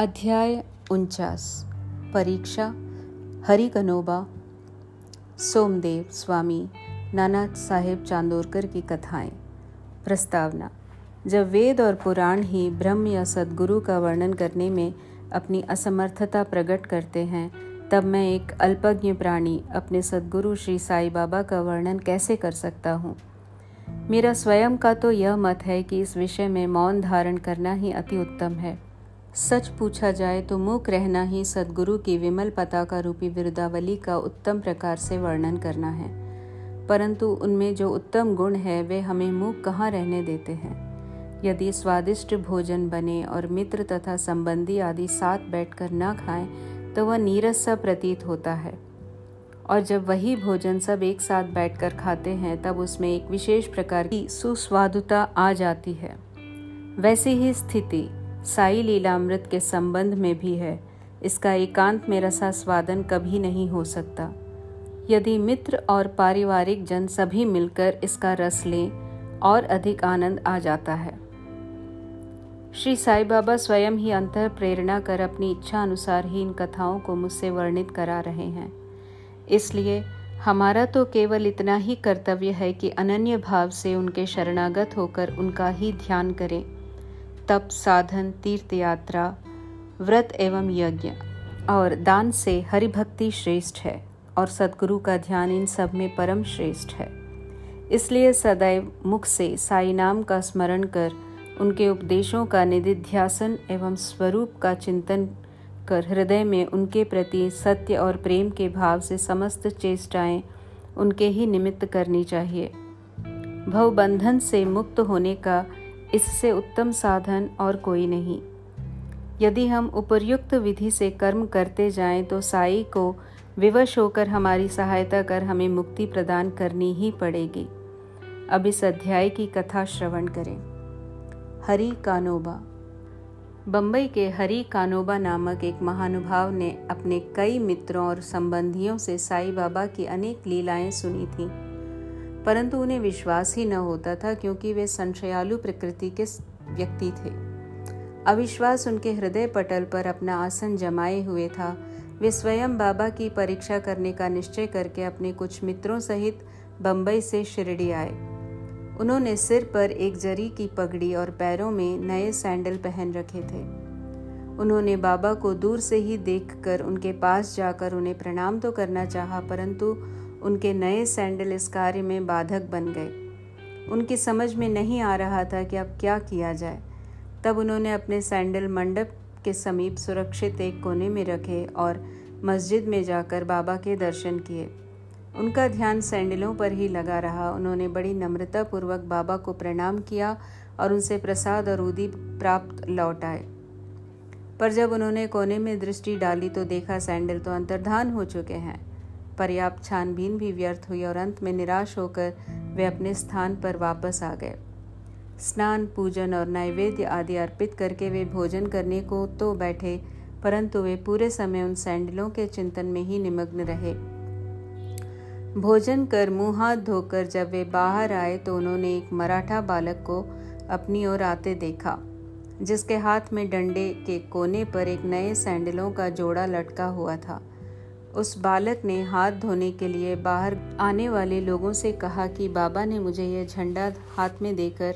अध्याय 49 परीक्षा हरिकनोबा सोमदेव स्वामी नाना साहब चांदोरकर की कथाएं। प्रस्तावना। जब वेद और पुराण ही ब्रह्म या सद्गुरु का वर्णन करने में अपनी असमर्थता प्रकट करते हैं, तब मैं एक अल्पज्ञ प्राणी अपने सद्गुरु श्री साई बाबा का वर्णन कैसे कर सकता हूँ। मेरा स्वयं का तो यह मत है कि इस विषय में मौन धारण करना ही अति उत्तम है। सच पूछा जाए तो मूक रहना ही सद्गुरु की विमल पताका रूपी विरुदावली का उत्तम प्रकार से वर्णन करना है, परंतु उनमें जो उत्तम गुण है वे हमें मूक कहाँ रहने देते हैं। यदि स्वादिष्ट भोजन बने और मित्र तथा संबंधी आदि साथ बैठकर ना खाएं तो वह नीरस सा प्रतीत होता है, और जब वही भोजन सब एक साथ बैठकर खाते हैं तब उसमें एक विशेष प्रकार की सुस्वादुता आ जाती है। वैसी ही स्थिति साई लीलामृत के संबंध में भी है। इसका एकांत में रसास्वादन कभी नहीं हो सकता। यदि मित्र और पारिवारिक जन सभी मिलकर इसका रस लें और अधिक आनंद आ जाता है। श्री साई बाबा स्वयं ही अंतर प्रेरणा कर अपनी इच्छा अनुसार ही इन कथाओं को मुझसे वर्णित करा रहे हैं, इसलिए हमारा तो केवल इतना ही कर्तव्य है कि अनन्य भाव से उनके शरणागत होकर उनका ही ध्यान करें। तप, साधन, तीर्थ यात्रा, व्रत एवं यज्ञ और दान से हरिभक्ति श्रेष्ठ है और सदगुरु का ध्यान इन सब में परम श्रेष्ठ है। इसलिए सदैव मुख से साई नाम का स्मरण कर उनके उपदेशों का निदिध्यासन एवं स्वरूप का चिंतन कर हृदय में उनके प्रति सत्य और प्रेम के भाव से समस्त चेष्टाएं उनके ही निमित्त करनी चाहिए। भवबंधन से मुक्त होने का इससे उत्तम साधन और कोई नहीं। यदि हम उपर्युक्त विधि से कर्म करते जाएं तो साई को विवश होकर हमारी सहायता कर हमें मुक्ति प्रदान करनी ही पड़ेगी। अब इस अध्याय की कथा श्रवण करें। हरिकनोबा। बम्बई के हरिकनोबा नामक एक महानुभाव ने अपने कई मित्रों और संबंधियों से साई बाबा की अनेक लीलाएं सुनी थीं, परंतु उन्हें विश्वास ही न होता था, क्योंकि वे संशयालु प्रकृति के व्यक्ति थे। अविश्वास उनके हृदय पटल पर अपना आसन जमाए हुए था। वे स्वयं बाबा की परीक्षा करने का निश्चय करके अपने कुछ मित्रों सहित बंबई से शिरडी आए। उन्होंने सिर पर एक जरी की पगड़ी और पैरों में नए सैंडल पहन रखे थे। उन्होंने बाबा को दूर से ही देखकर उनके पास जाकर उन्हें प्रणाम तो करना चाहा, परंतु उनके नए सैंडल इस कार्य में बाधक बन गए। उनकी समझ में नहीं आ रहा था कि अब क्या किया जाए। तब उन्होंने अपने सैंडल मंडप के समीप सुरक्षित एक कोने में रखे और मस्जिद में जाकर बाबा के दर्शन किए। उनका ध्यान सैंडलों पर ही लगा रहा। उन्होंने बड़ी नम्रतापूर्वक बाबा को प्रणाम किया और उनसे प्रसाद और उदी प्राप्त लौट आए। पर जब उन्होंने कोने में दृष्टि डाली तो देखा सैंडल तो अंतर्धान हो चुके हैं। पर्याप्त छानबीन भी व्यर्थ हुई और अंत में निराश होकर वे अपने स्थान पर वापस आ गए। स्नान, पूजन और नैवेद्य आदि अर्पित करके वे भोजन करने को तो बैठे, परंतु वे पूरे समय उन सैंडलों के चिंतन में ही निमग्न रहे। भोजन कर मुँह हाथ धोकर जब वे बाहर आए तो उन्होंने एक मराठा बालक को अपनी ओर आते देखा, जिसके हाथ में डंडे के कोने पर एक नए सैंडलों का जोड़ा लटका हुआ था। उस बालक ने हाथ धोने के लिए बाहर आने वाले लोगों से कहा कि बाबा ने मुझे यह झंडा हाथ में देकर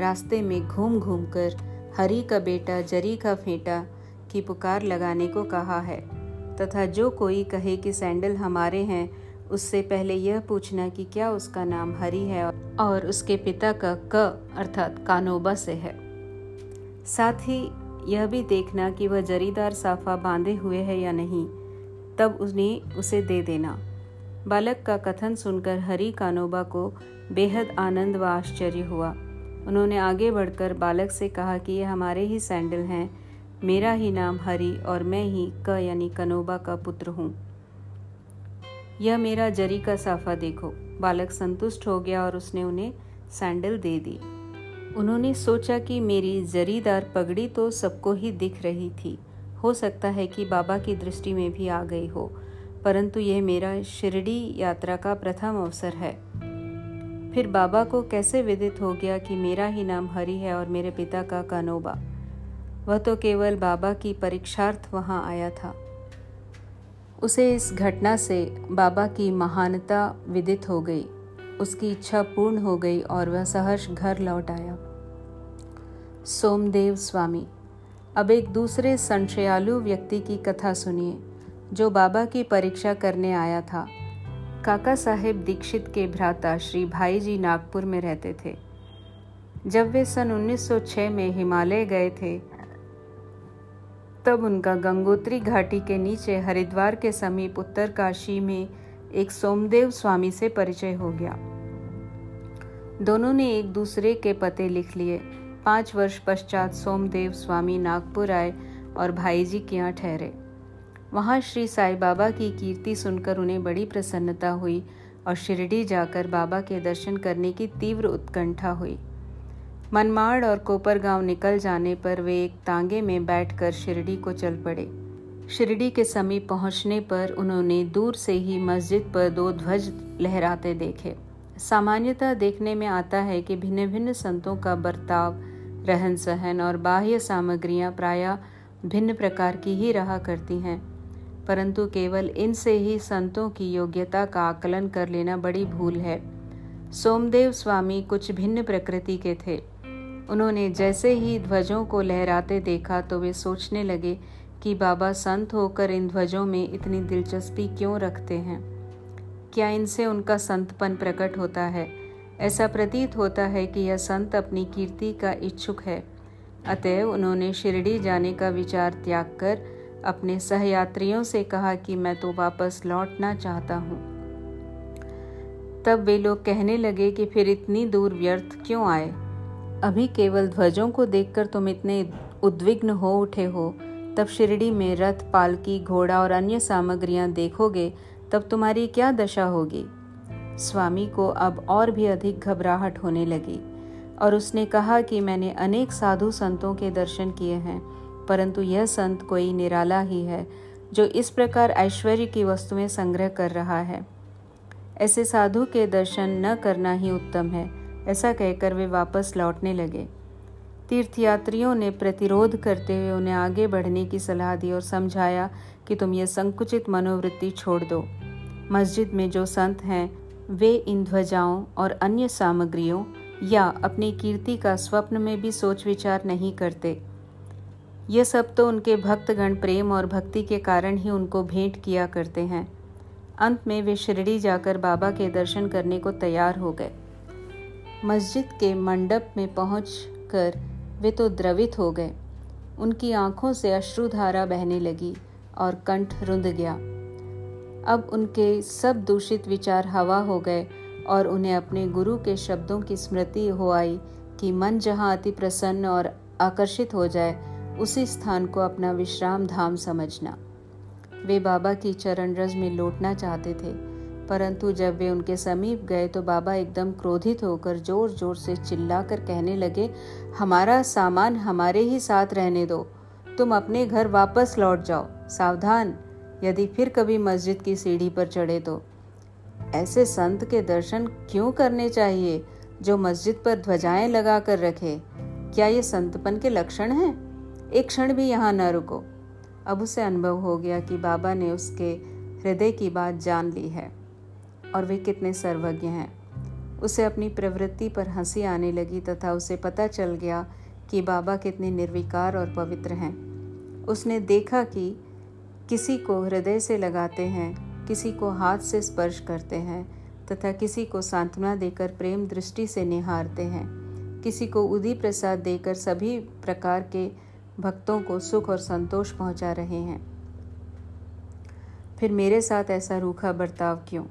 रास्ते में घूम घूम कर हरि का बेटा, जरी का फेंटा की पुकार लगाने को कहा है, तथा जो कोई कहे कि सैंडल हमारे हैं उससे पहले यह पूछना कि क्या उसका नाम हरि है और उसके पिता का क अर्थात कनोबा से है। साथ ही यह भी देखना कि वह जरीदार साफा बांधे हुए है या नहीं, तब उन्हें उसे दे देना। बालक का कथन सुनकर हरिकनोबा को बेहद आनंद व आश्चर्य हुआ। उन्होंने आगे बढ़कर बालक से कहा कि ये हमारे ही सैंडल हैं, मेरा ही नाम हरि और मैं ही क यानी कनोबा का पुत्र हूँ। यह मेरा जरी का साफा देखो। बालक संतुष्ट हो गया और उसने उन्हें सैंडल दे दी। उन्होंने सोचा कि मेरी जरीदार पगड़ी तो सबको ही दिख रही थी, हो सकता है कि बाबा की दृष्टि में भी आ गई हो, परंतु यह मेरा शिरडी यात्रा का प्रथम अवसर है। फिर बाबा को कैसे विदित हो गया कि मेरा ही नाम हरि है और मेरे पिता का कनोबा। वह तो केवल बाबा की परीक्षार्थ वहाँ आया था। उसे इस घटना से बाबा की महानता विदित हो गई, उसकी इच्छा पूर्ण हो गई और वह सहर्ष घर लौट आया। सोमदेव स्वामी। अब एक दूसरे संशयालु व्यक्ति की कथा सुनिए जो बाबा की परीक्षा करने आया था। काका साहब दीक्षित के भ्राता श्री भाई जी नागपुर में रहते थे। जब वे सन 1906 में हिमालय गए थे तब उनका गंगोत्री घाटी के नीचे हरिद्वार के समीप उत्तर काशी में एक सोमदेव स्वामी से परिचय हो गया। दोनों ने एक दूसरे के पते लिख लिए। 5 वर्ष पश्चात सोमदेव स्वामी नागपुर आए और भाई जी के यहाँ ठहरे। वहाँ श्री साई बाबा की कीर्ति सुनकर उन्हें बड़ी प्रसन्नता हुई और शिरडी जाकर बाबा के दर्शन करने की तीव्र उत्कंठा हुई। मनमाड़ और कोपर गांव निकल जाने पर वे एक तांगे में बैठकर शिरडी को चल पड़े। शिरडी के समीप पहुंचने पर उन्होंने दूर से ही मस्जिद पर 2 ध्वज लहराते देखे। सामान्यतः देखने में आता है कि भिन्न भिन्न संतों का बर्ताव, रहन सहन और बाह्य सामग्रियां प्रायः भिन्न प्रकार की ही रहा करती हैं, परंतु केवल इनसे ही संतों की योग्यता का आकलन कर लेना बड़ी भूल है। सोमदेव स्वामी कुछ भिन्न प्रकृति के थे। उन्होंने जैसे ही ध्वजों को लहराते देखा तो वे सोचने लगे कि बाबा संत होकर इन ध्वजों में इतनी दिलचस्पी क्यों रखते हैं? क्या इनसे उनका संतपन प्रकट होता है? ऐसा प्रतीत होता है कि यह संत अपनी कीर्ति का इच्छुक है। अतएव उन्होंने शिरडी जाने का विचार त्याग कर अपने सहयात्रियों से कहा कि मैं तो वापस लौटना चाहता हूँ। तब वे लोग कहने लगे कि फिर इतनी दूर व्यर्थ क्यों आए? अभी केवल ध्वजों को देखकर तुम इतने उद्विग्न हो उठे हो। तब शिरडी में रथ, पालकी, घोड़ा और अन्य सामग्रियां देखोगे तब तुम्हारी क्या दशा होगी? स्वामी को अब और भी अधिक घबराहट होने लगी और उसने कहा कि मैंने अनेक साधु संतों के दर्शन किए हैं, परंतु यह संत कोई निराला ही है जो इस प्रकार ऐश्वर्य की वस्तुएं संग्रह कर रहा है। ऐसे साधु के दर्शन न करना ही उत्तम है। ऐसा कहकर वे वापस लौटने लगे। तीर्थयात्रियों ने प्रतिरोध करते हुए उन्हें आगे बढ़ने की सलाह दी और समझाया कि तुम ये संकुचित मनोवृत्ति छोड़ दो। मस्जिद में जो संत हैं वे इन ध्वजाओं और अन्य सामग्रियों या अपनी कीर्ति का स्वप्न में भी सोच विचार नहीं करते। ये सब तो उनके भक्तगण प्रेम और भक्ति के कारण ही उनको भेंट किया करते हैं। अंत में वे शिरडी जाकर बाबा के दर्शन करने को तैयार हो गए। मस्जिद के मंडप में पहुंचकर वे तो द्रवित हो गए। उनकी आंखों से अश्रुधारा बहने लगी और कंठ रुंध गया। अब उनके सब दूषित विचार हवा हो गए और उन्हें अपने गुरु के शब्दों की स्मृति हो आई कि मन जहाँ अति प्रसन्न और आकर्षित हो जाए उसी स्थान को अपना विश्राम धाम समझना। वे बाबा की चरण रज में लौटना चाहते थे, परंतु जब वे उनके समीप गए तो बाबा एकदम क्रोधित होकर जोर जोर से चिल्लाकर कहने लगे, हमारा सामान हमारे ही साथ रहने दो, तुम अपने घर वापस लौट जाओ। सावधान, यदि फिर कभी मस्जिद की सीढ़ी पर चढ़े तो। ऐसे संत के दर्शन क्यों करने चाहिए जो मस्जिद पर ध्वजाएं लगा कर रखे? क्या ये संतपन के लक्षण हैं? एक क्षण भी यहाँ न रुको। अब उसे अनुभव हो गया कि बाबा ने उसके हृदय की बात जान ली है और वे कितने सर्वज्ञ हैं। उसे अपनी प्रवृत्ति पर हंसी आने लगी तथा उसे पता चल गया कि बाबा कितने निर्विकार और पवित्र हैं। उसने देखा कि किसी को हृदय से लगाते हैं, किसी को हाथ से स्पर्श करते हैं तथा किसी को सांत्वना देकर प्रेम दृष्टि से निहारते हैं, किसी को उदी प्रसाद देकर सभी प्रकार के भक्तों को सुख और संतोष पहुंचा रहे हैं। फिर मेरे साथ ऐसा रूखा बर्ताव क्यों?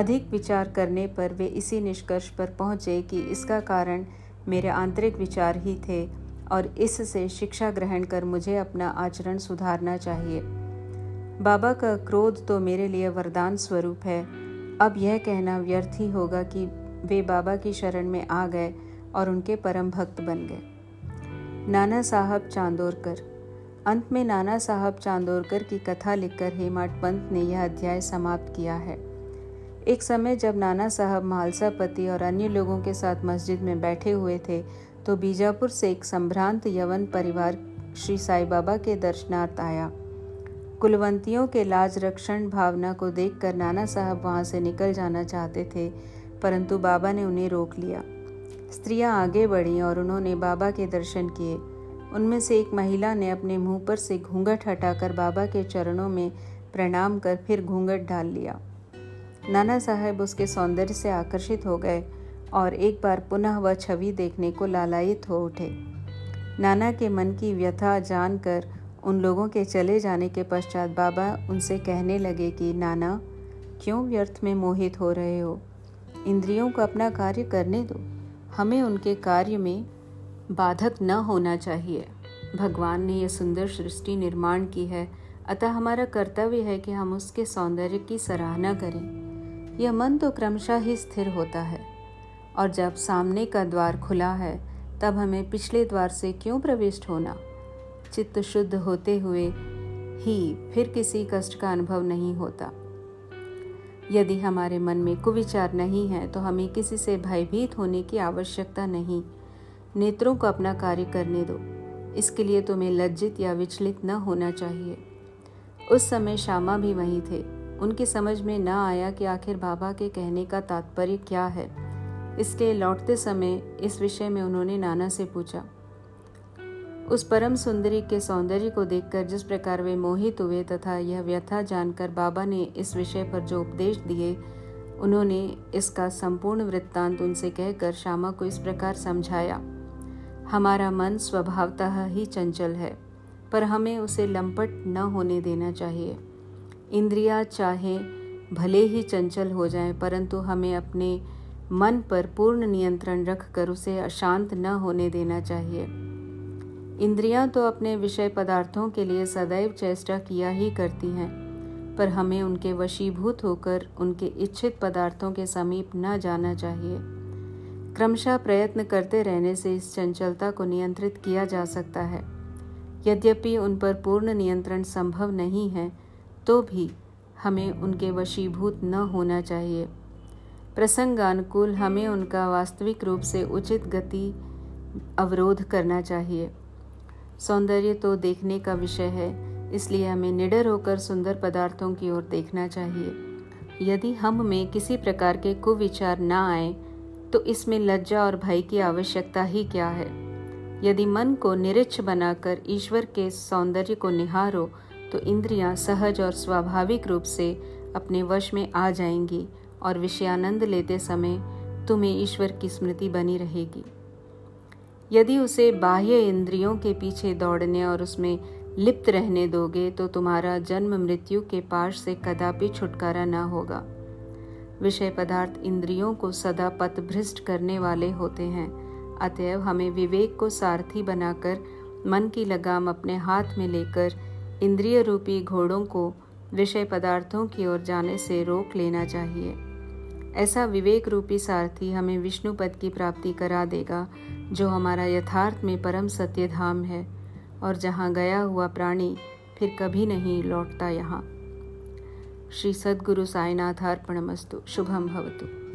अधिक विचार करने पर वे इसी निष्कर्ष पर पहुंचे कि इसका कारण मेरे आंतरिक विचार ही थे और इससे शिक्षा ग्रहण कर मुझे अपना आचरण सुधारना चाहिए। बाबा का क्रोध तो मेरे लिए वरदान स्वरूप है। अब यह कहना व्यर्थ ही होगा कि वे बाबा की शरण में आ गए और उनके परम भक्त बन गए। नाना साहब चांदोरकर। अंत में नाना साहब चांदोरकर की कथा लिखकर हेमाड पंत ने यह अध्याय समाप्त किया है। एक समय जब नाना साहब मालसापति और अन्य लोगों के साथ मस्जिद में बैठे हुए थे तो बीजापुर से एक संभ्रांत यवन परिवार श्री साई बाबा के दर्शनार्थ आया। कुलवंतियों के लाज रक्षण भावना को देखकर नाना साहब वहाँ से निकल जाना चाहते थे, परंतु बाबा ने उन्हें रोक लिया। स्त्रियाँ आगे बढ़ीं और उन्होंने बाबा के दर्शन किए। उनमें से एक महिला ने अपने मुंह पर से घूंघट हटाकर बाबा के चरणों में प्रणाम कर फिर घूंघट डाल लिया। नाना साहब उसके सौंदर्य से आकर्षित हो गए और एक बार पुनः वह छवि देखने को लालायित हो उठे। नाना के मन की व्यथा जानकर उन लोगों के चले जाने के पश्चात बाबा उनसे कहने लगे कि नाना, क्यों व्यर्थ में मोहित हो रहे हो? इंद्रियों को अपना कार्य करने दो, हमें उनके कार्य में बाधक न होना चाहिए। भगवान ने यह सुंदर सृष्टि निर्माण की है, अतः हमारा कर्तव्य है कि हम उसके सौंदर्य की सराहना करें। यह मन तो क्रमशः ही स्थिर होता है, और जब सामने का द्वार खुला है तब हमें पिछले द्वार से क्यों प्रविष्ट होना? चित्त शुद्ध होते हुए ही फिर किसी कष्ट का अनुभव नहीं होता। यदि हमारे मन में कुविचार नहीं है तो हमें किसी से भयभीत होने की आवश्यकता नहीं। नेत्रों को अपना कार्य करने दो, इसके लिए तुम्हें लज्जित या विचलित न होना चाहिए। उस समय श्यामा भी वहीं थे। उनकी समझ में न आया कि आखिर बाबा के कहने का तात्पर्य क्या है, इसलिए लौटते समय इस विषय में उन्होंने नाना से पूछा। उस परम सुंदरी के सौंदर्य को देखकर जिस प्रकार वे मोहित हुए तथा यह व्यथा जानकर बाबा ने इस विषय पर जो उपदेश दिए, उन्होंने इसका संपूर्ण वृत्तांत उनसे कहकर श्यामा को इस प्रकार समझाया। हमारा मन स्वभावतः ही चंचल है, पर हमें उसे लंपट न होने देना चाहिए। इंद्रियां चाहे भले ही चंचल हो जाएं, परंतु हमें अपने मन पर पूर्ण नियंत्रण रखकर उसे अशांत न होने देना चाहिए। इंद्रियां तो अपने विषय पदार्थों के लिए सदैव चेष्टा किया ही करती हैं, पर हमें उनके वशीभूत होकर उनके इच्छित पदार्थों के समीप न जाना चाहिए। क्रमशः प्रयत्न करते रहने से इस चंचलता को नियंत्रित किया जा सकता है। यद्यपि उन पर पूर्ण नियंत्रण संभव नहीं है, तो भी हमें उनके वशीभूत न होना चाहिए। प्रसंगानुकूल हमें उनका वास्तविक रूप से उचित गति अवरोध करना चाहिए। सौंदर्य तो देखने का विषय है, इसलिए हमें निडर होकर सुंदर पदार्थों की ओर देखना चाहिए। यदि हम में किसी प्रकार के कुविचार ना आए तो इसमें लज्जा और भय की आवश्यकता ही क्या है। यदि मन को निरीक्ष बनाकर ईश्वर के सौंदर्य को निहारो तो इंद्रियां सहज और स्वाभाविक रूप से अपने वश में आ जाएंगी और विषयानंद लेते समय तुम्हें ईश्वर की स्मृति बनी रहेगी। यदि उसे बाह्य इंद्रियों के पीछे दौड़ने और उसमें लिप्त रहने दोगे तो तुम्हारा जन्म मृत्यु के पाश से कदापि छुटकारा न होगा। विषय पदार्थ इंद्रियों को सदा पथभ्रष्ट करने वाले होते हैं, अतएव हमें विवेक को सारथी बनाकर मन की लगाम अपने हाथ में लेकर इंद्रिय रूपी घोड़ों को विषय पदार्थों की ओर जाने से रोक लेना चाहिए। ऐसा विवेक रूपी सारथी हमें विष्णु पद की प्राप्ति करा देगा, जो हमारा यथार्थ में परम सत्य धाम है और जहाँ गया हुआ प्राणी फिर कभी नहीं लौटता यहाँ। श्री सद्गुरु साईनाथार्पणमस्तु। शुभम भवतु।